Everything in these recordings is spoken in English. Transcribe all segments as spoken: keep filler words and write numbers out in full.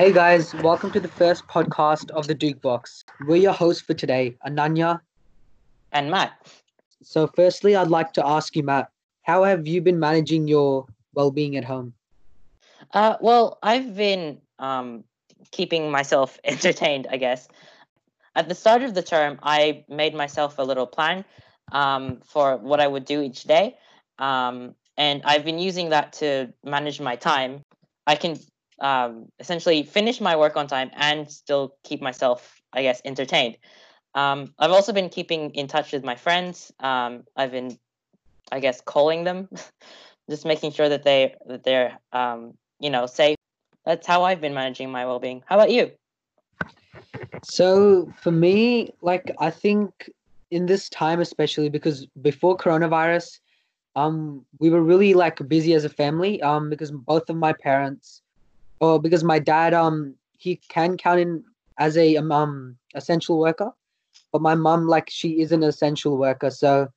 Hey guys, welcome to the first podcast of The Duke Box. We're your hosts for today, Ananya and Matt. So firstly, I'd like to ask you, Matt, how have you been managing your well-being at home? Uh, well, I've been um, keeping myself entertained, I guess. At the start of the term, I made myself a little plan um, for what I would do each day. Um, and I've been using that to manage my time. I can um, essentially finish my work on time and still keep myself, I guess, entertained. Um, I've also been keeping in touch with my friends. Um, I've been, I guess, calling them, just making sure that they that they're, um, you know, safe. That's how I've been managing my well-being. How about you? So for me, like, I think in this time, especially because before coronavirus, um, we were really like busy as a family. Um, because both of my parents, or because my dad, um, he can count in as a um essential worker. But my mom, like, she is an essential worker, so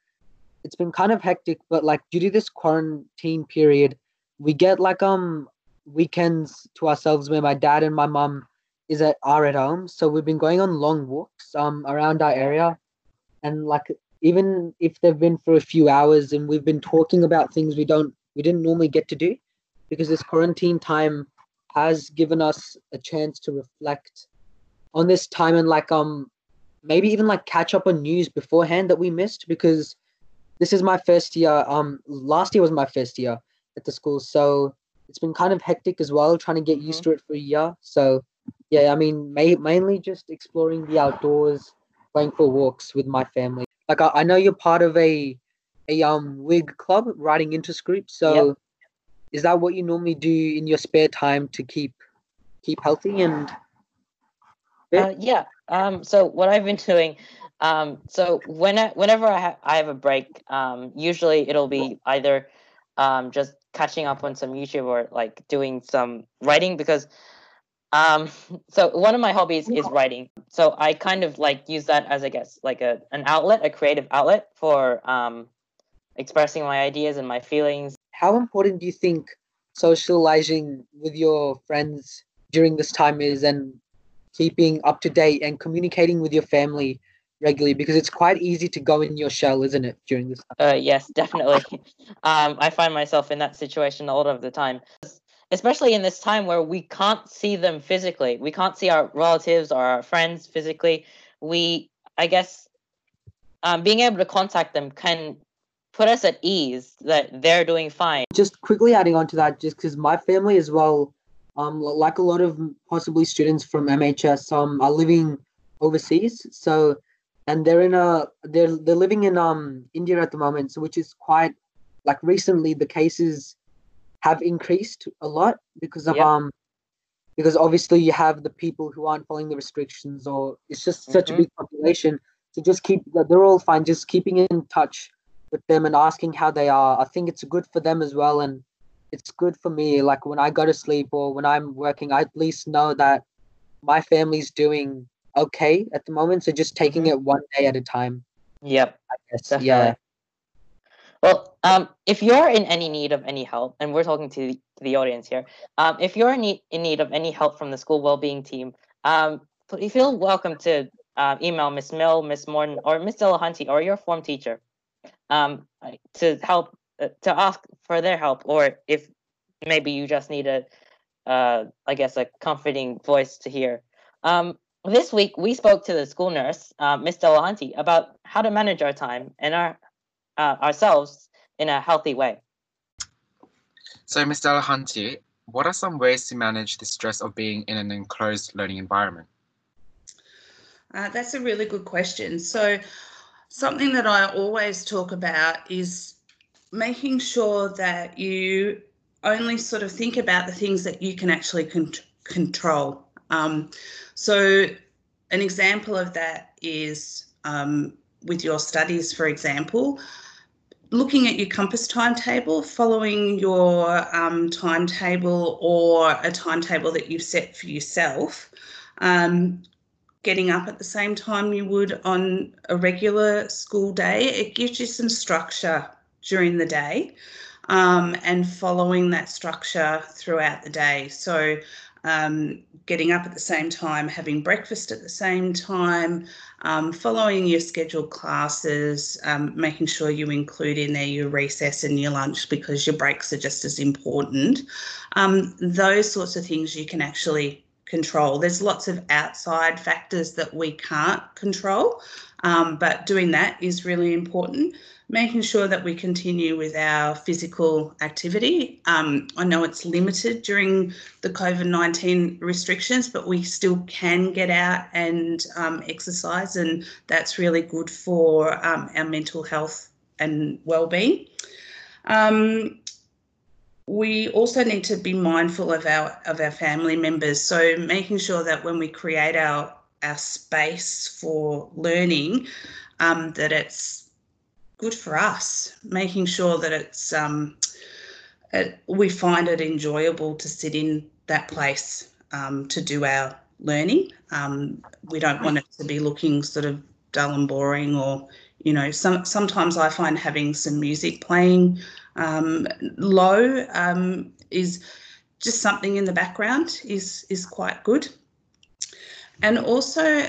it's been kind of hectic. But like due to this quarantine period, we get like um weekends to ourselves where my dad and my mom is at are at home. So we've been going on long walks um around our area, and like even if they've been for a few hours, and we've been talking about things we don't we didn't normally get to do, because this quarantine time has given us a chance to reflect on this time and like um. maybe even like catch up on news beforehand that we missed, because this is my first year. Um, last year was my first year at the school. So it's been kind of hectic as well, trying to get mm-hmm. used to it for a year. So yeah, I mean, ma- mainly just exploring the outdoors, going for walks with my family. Like I, I know you're part of a, a um W I G club, writing interest group. So yep. Is that what you normally do in your spare time to keep, keep healthy and Uh, yeah. Um, so what I've been doing, um, so when I, whenever I, ha- I have a break, um, usually it'll be either um, just catching up on some YouTube or like doing some writing, because um, so one of my hobbies is writing. So I kind of like use that as, I guess, like a an outlet, a creative outlet for um, expressing my ideas and my feelings. How important do you think socializing with your friends during this time is, and keeping up to date and communicating with your family regularly, because it's quite easy to go in your shell, isn't it, during this time? Uh, yes, definitely. um, I find myself in that situation a lot of the time, especially in this time where we can't see them physically. We can't see our relatives or our friends physically. We, I guess, um, being able to contact them can put us at ease that they're doing fine. Just quickly adding on to that, just because my family as well, Um, like a lot of possibly students from M H S, um, are living overseas. So, and they're in a they're they're living in um India at the moment. So, which is quite like recently the cases have increased a lot because of yep. um because obviously you have the people who aren't following the restrictions, or it's just such mm-hmm. a big population. So just keep they're all fine. Just keeping in touch with them and asking how they are. I think it's good for them as well, and it's good for me, like when I go to sleep or when I'm working, I at least know that my family's doing okay at the moment. So just taking it one day at a time. Yep. I guess. Definitely. Yeah. Well, um, if you're in any need of any help, and we're talking to the, to the audience here, um, if you're in need, in need of any help from the school wellbeing team, um, please feel welcome to uh, email Miss Mill, Miss Morton, or Miss Delahunty, or your form teacher um, to help. to ask for their help, or if maybe you just need a, uh, I guess, a comforting voice to hear. Um, this week, we spoke to the school nurse, uh, Ms Delahunty, about how to manage our time and our uh, ourselves in a healthy way. So, Ms Delahunty, what are some ways to manage the stress of being in an enclosed learning environment? Uh, that's a really good question. So, something that I always talk about is making sure that you only sort of think about the things that you can actually con- control. Um, so an example of that is um, with your studies, for example, looking at your compass timetable, following your um, timetable or a timetable that you've set for yourself, um, getting up at the same time you would on a regular school day. It gives you some structure during the day um, and following that structure throughout the day. So um, getting up at the same time, having breakfast at the same time, um, following your scheduled classes, um, making sure you include in there your recess and your lunch because your breaks are just as important. Um, those sorts of things you can actually control. There's lots of outside factors that we can't control, um, but doing that is really important. Making sure that we continue with our physical activity. Um, I know it's limited during the COVID nineteen restrictions, but we still can get out and um, exercise, and that's really good for um, our mental health and well-being. Um, we also need to be mindful of our of our family members, so making sure that when we create our, our space for learning, um, that it's good for us, making sure that it's um, it, we find it enjoyable to sit in that place um, to do our learning. Um, we don't want it to be looking sort of dull and boring, or, you know, some, sometimes I find having some music playing um, low um, is just something in the background is, is quite good. And also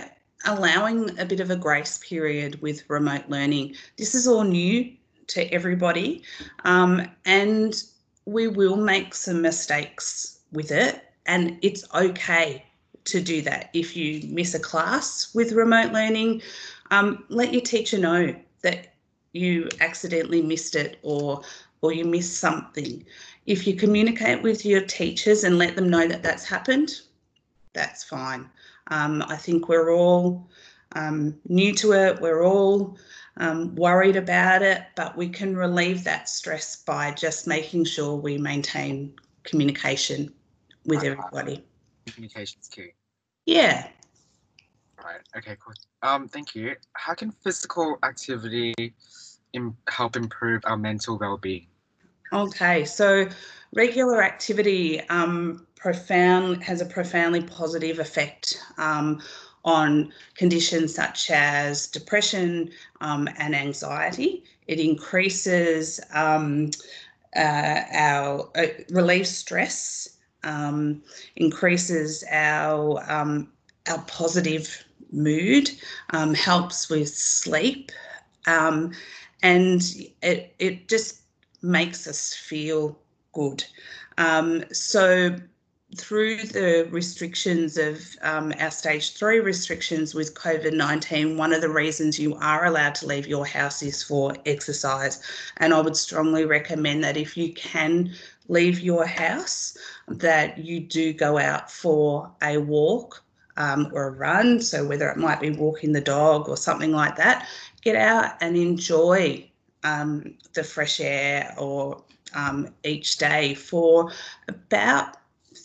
allowing a bit of a grace period with remote learning. This is all new to everybody, um, and we will make some mistakes with it, and it's okay to do that. If you miss a class with remote learning, um, let your teacher know that you accidentally missed it or or you missed something. If you communicate with your teachers and let them know that that's happened, that's fine. Um, I think we're all um, new to it, we're all um, worried about it, but we can relieve that stress by just making sure we maintain communication with right. everybody. Communication is key. Yeah. Right, okay, cool. Um, thank you. How can physical activity im- help improve our mental well-being? Okay, so regular activity um, profound has a profoundly positive effect um, on conditions such as depression um, and anxiety. It increases um, uh, our uh, relieves stress, um, increases our um, our positive mood, um, helps with sleep, um, and it it just makes us feel good. Um, so through the restrictions of um, our stage three restrictions with COVID nineteen, one of the reasons you are allowed to leave your house is for exercise. And I would strongly recommend that if you can leave your house, that you do go out for a walk um, or a run. So whether it might be walking the dog or something like that, get out and enjoy Um, the fresh air or um, each day for about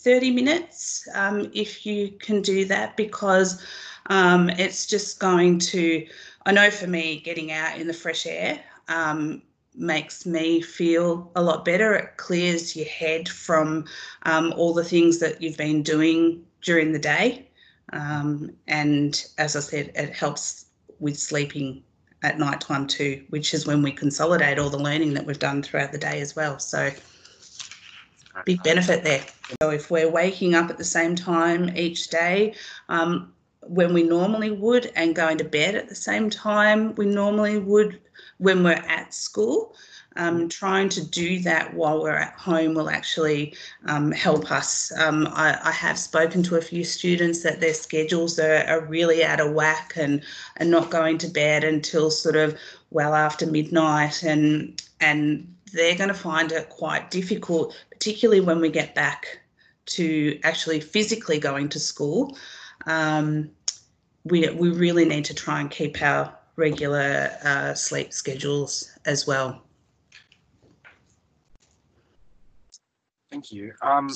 thirty minutes um, if you can do that, because um, it's just going to, I know for me, getting out in the fresh air um, makes me feel a lot better. It clears your head from um, all the things that you've been doing during the day, um, and as I said, it helps with sleeping at night time too, which is when we consolidate all the learning that we've done throughout the day as well. So big benefit there. So if we're waking up at the same time each day um, when we normally would, and going to bed at the same time we normally would when we're at school, um, trying to do that while we're at home will actually um, help us. Um, I, I have spoken to a few students that their schedules are, are really out of whack and are not going to bed until sort of well after midnight, and and they're going to find it quite difficult, particularly when we get back to actually physically going to school. Um, we, we really need to try and keep our regular uh, sleep schedules as well. Thank you. Um,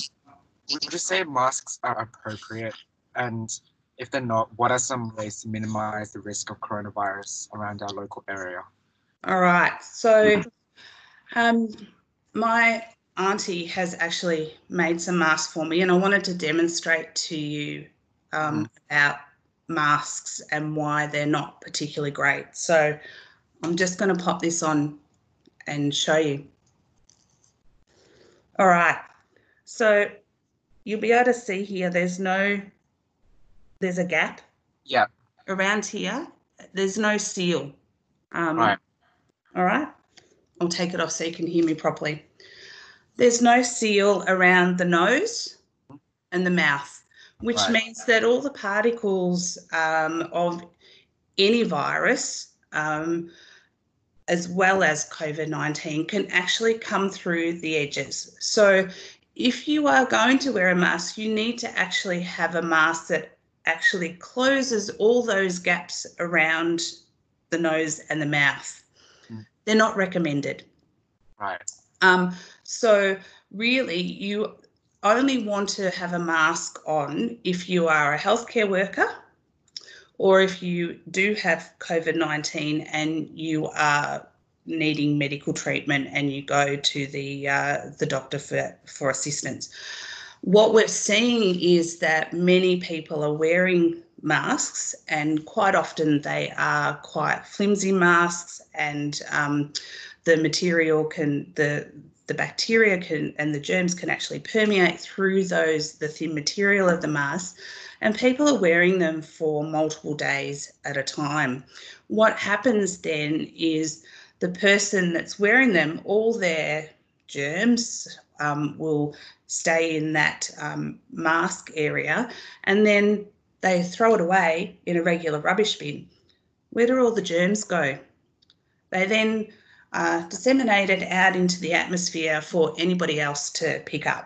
would you say masks are appropriate? And if they're not, what are some ways to minimise the risk of coronavirus around our local area? All right. So um, my auntie has actually made some masks for me, and I wanted to demonstrate to you um, about masks and why they're not particularly great. So I'm just going to pop this on and show you. All right, so you'll be able to see here there's no, there's a gap. Yeah. Around here, there's no seal. Um, right. All right. I'll take it off so you can hear me properly. There's no seal around the nose and the mouth, which right. means that all the particles um, of any virus, um, as well as COVID nineteen, can actually come through the edges. So if you are going to wear a mask, you need to actually have a mask that actually closes all those gaps around the nose and the mouth. Mm. They're not recommended. Right. Um, so really you only want to have a mask on if you are a healthcare worker or if you do have COVID nineteen and you are needing medical treatment and you go to the uh, the doctor for, for assistance. What we're seeing is that many people are wearing masks, and quite often they are quite flimsy masks, and um, the material can, the the bacteria can, and the germs can actually permeate through those, the thin material of the mask, and people are wearing them for multiple days at a time. What happens then is the person that's wearing them, all their germs um, will stay in that um, mask area, and then they throw it away in a regular rubbish bin. Where do all the germs go? They then Uh, disseminated out into the atmosphere for anybody else to pick up.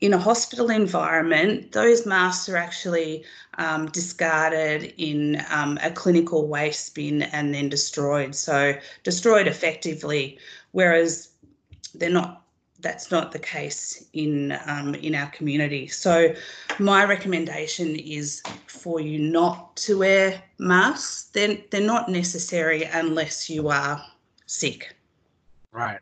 In a hospital environment, those masks are actually um, discarded in um, a clinical waste bin and then destroyed. So destroyed effectively, whereas they're not. That's not the case in um, in our community. So my recommendation is for you not to wear masks. They're, they're not necessary unless you are sick. Right.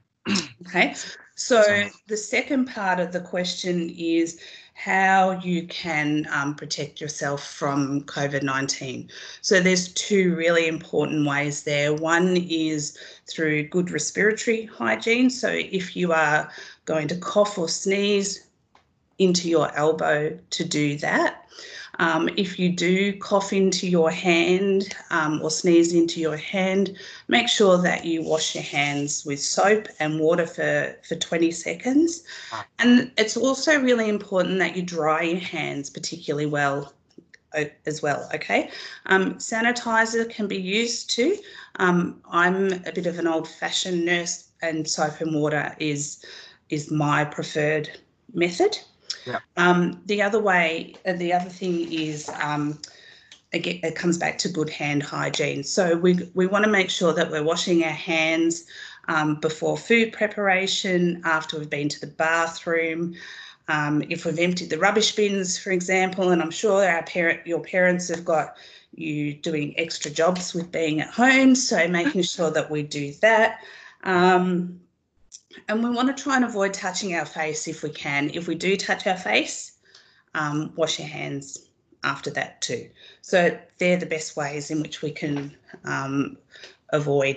Okay. So, so the second part of the question is how you can um, protect yourself from COVID nineteen. So there's two really important ways there. One is through good respiratory hygiene. So if you are going to cough or sneeze, into your elbow to do that. Um, if you do cough into your hand um, or sneeze into your hand, make sure that you wash your hands with soap and water for, for twenty seconds. And it's also really important that you dry your hands particularly well as well, okay? Um, sanitizer can be used too. Um, I'm a bit of an old-fashioned nurse, and soap and water is, is my preferred method. Yeah. Um, the other way, the other thing is, um, again, it comes back to good hand hygiene. So we we want to make sure that we're washing our hands um, before food preparation, after we've been to the bathroom, um, if we've emptied the rubbish bins, for example. And I'm sure our parent, your parents have got you doing extra jobs with being at home, so making sure that we do that. Um, And we want to try and avoid touching our face if we can. If we do touch our face, um, wash your hands after that too. So they're the best ways in which we can um, avoid.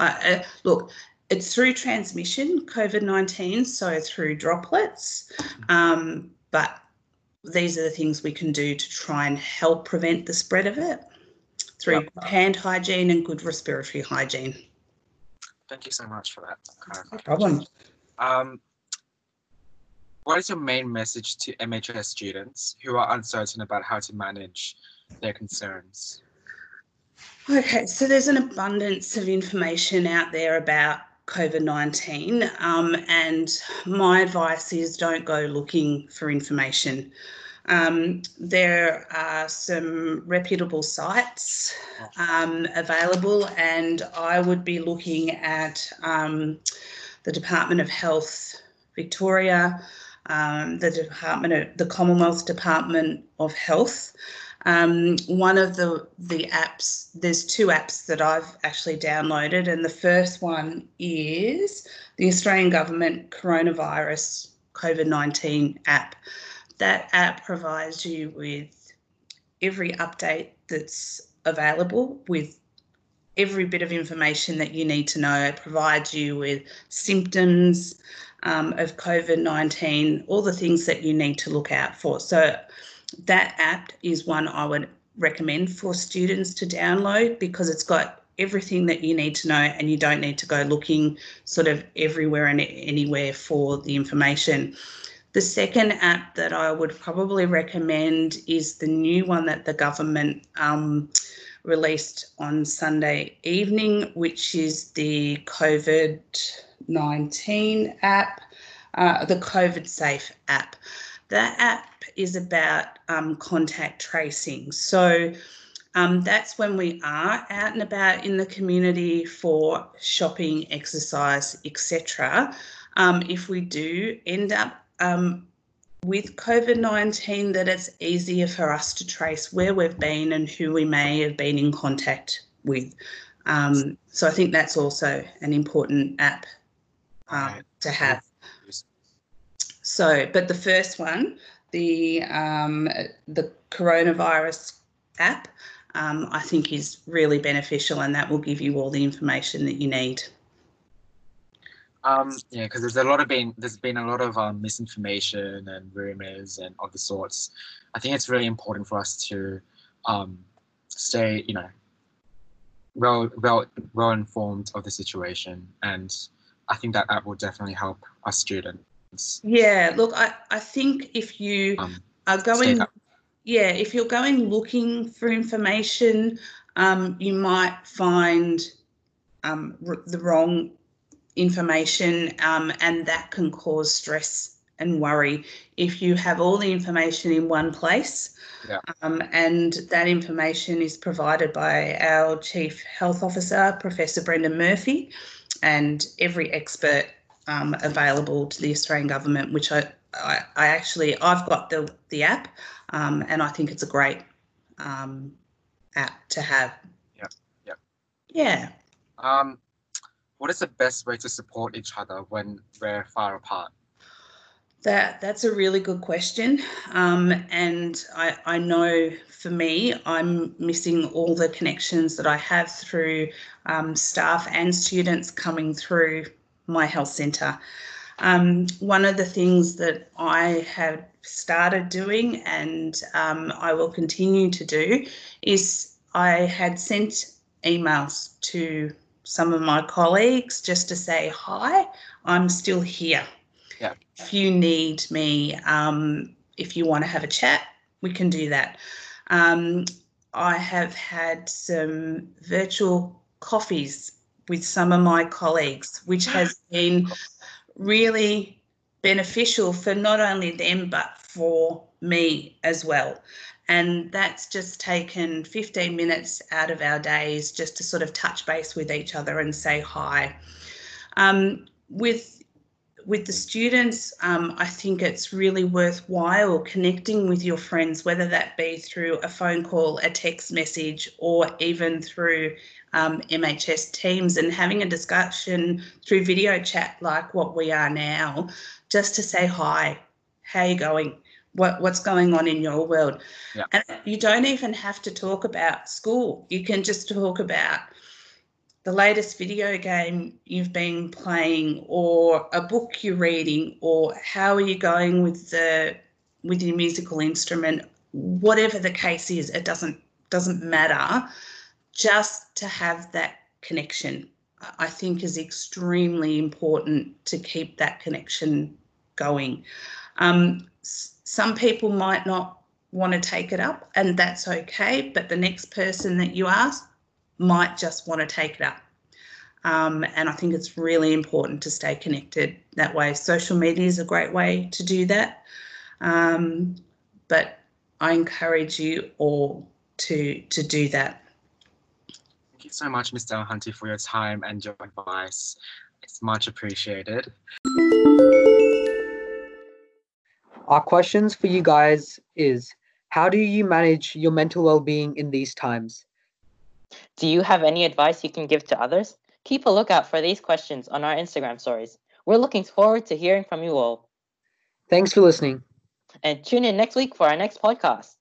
Uh, uh, look, it's through transmission, COVID nineteen, so through droplets, um, but these are the things we can do to try and help prevent the spread of it through yep. hand hygiene and good respiratory hygiene. Thank you so much for that. No problem. Um, what is your main message to M H S students who are uncertain about how to manage their concerns? Okay, so there's an abundance of information out there about COVID nineteen, um, and my advice is don't go looking for information. Um, there are some reputable sites um, available, and I would be looking at um, the Department of Health Victoria, um, the Department of the Commonwealth Department of Health. Um, one of the the apps, there's two apps that I've actually downloaded, and the first one is the Australian Government Coronavirus COVID nineteen app. That app provides you with every update that's available, with every bit of information that you need to know. It provides you with symptoms, um, of COVID nineteen, all the things that you need to look out for. So that app is one I would recommend for students to download, because it's got everything that you need to know and you don't need to go looking sort of everywhere and anywhere for the information. The second app that I would probably recommend is the new one that the government um, released on Sunday evening, which is the COVID nineteen app, uh, the COVIDSafe app. That app is about um, contact tracing. So Um, that's when we are out and about in the community for shopping, exercise, et cetera. Um, if we do end up um, with COVID nineteen, that it's easier for us to trace where we've been and who we may have been in contact with. Um, so I think that's also an important app um, to have. So, but the first one, the um, the coronavirus app, Um, I think is really beneficial, and that will give you all the information that you need. Um, yeah, because there's a lot of been there's been a lot of um, misinformation and rumors and other sorts. I think it's really important for us to um, stay, you know, well well well informed of the situation, and I think that app will definitely help our students. Yeah, look, I I think if you um, are going. Yeah, if you're going looking for information, um, you might find um, r the wrong information, um, and that can cause stress and worry. If you have all the information in one place, yeah. um, and that information is provided by our Chief Health Officer, Professor Brendan Murphy, and every expert um, available to the Australian government, which I, I, I actually, I've got the, the app. Um, and I think it's a great um, app to have. Yeah, yeah, yeah. Um, what is the best way to support each other when we're far apart? That that's a really good question, um, and I I know for me, I'm missing all the connections that I have through um, staff and students coming through my health centre. Um, one of the things that I have started doing, and um, I will continue to do, is I had sent emails to some of my colleagues just to say, hi, I'm still here. Yeah. If you need me, um, if you want to have a chat, we can do that. Um, I have had some virtual coffees with some of my colleagues, which has been really beneficial for not only them but for me as well, and that's just taken fifteen minutes out of our days just to sort of touch base with each other and say hi. Um, with with the students, um, I think it's really worthwhile connecting with your friends, whether that be through a phone call, a text message, or even through Um, M H S Teams, and having a discussion through video chat like what we are now, just to say hi, how are you going, what, what's going on in your world. Yeah. And you don't even have to talk about school. You can just talk about the latest video game you've been playing, or a book you're reading, or how are you going with the with your musical instrument. Whatever the case is, it doesn't doesn't matter. Just to have that connection, I think, is extremely important to keep that connection going. Um, some people might not want to take it up, and that's okay, but the next person that you ask might just want to take it up. Um, and I think it's really important to stay connected that way. Social media is a great way to do that, um, but I encourage you all to, to do that. Thank you so much, Ms Delahunty, for your time and your advice. It's much appreciated. Our questions for you guys is, how do you manage your mental well-being in these times? Do you have any advice you can give to others? Keep a lookout for these questions on our Instagram stories. We're looking forward to hearing from you all. Thanks for listening. And tune in next week for our next podcast.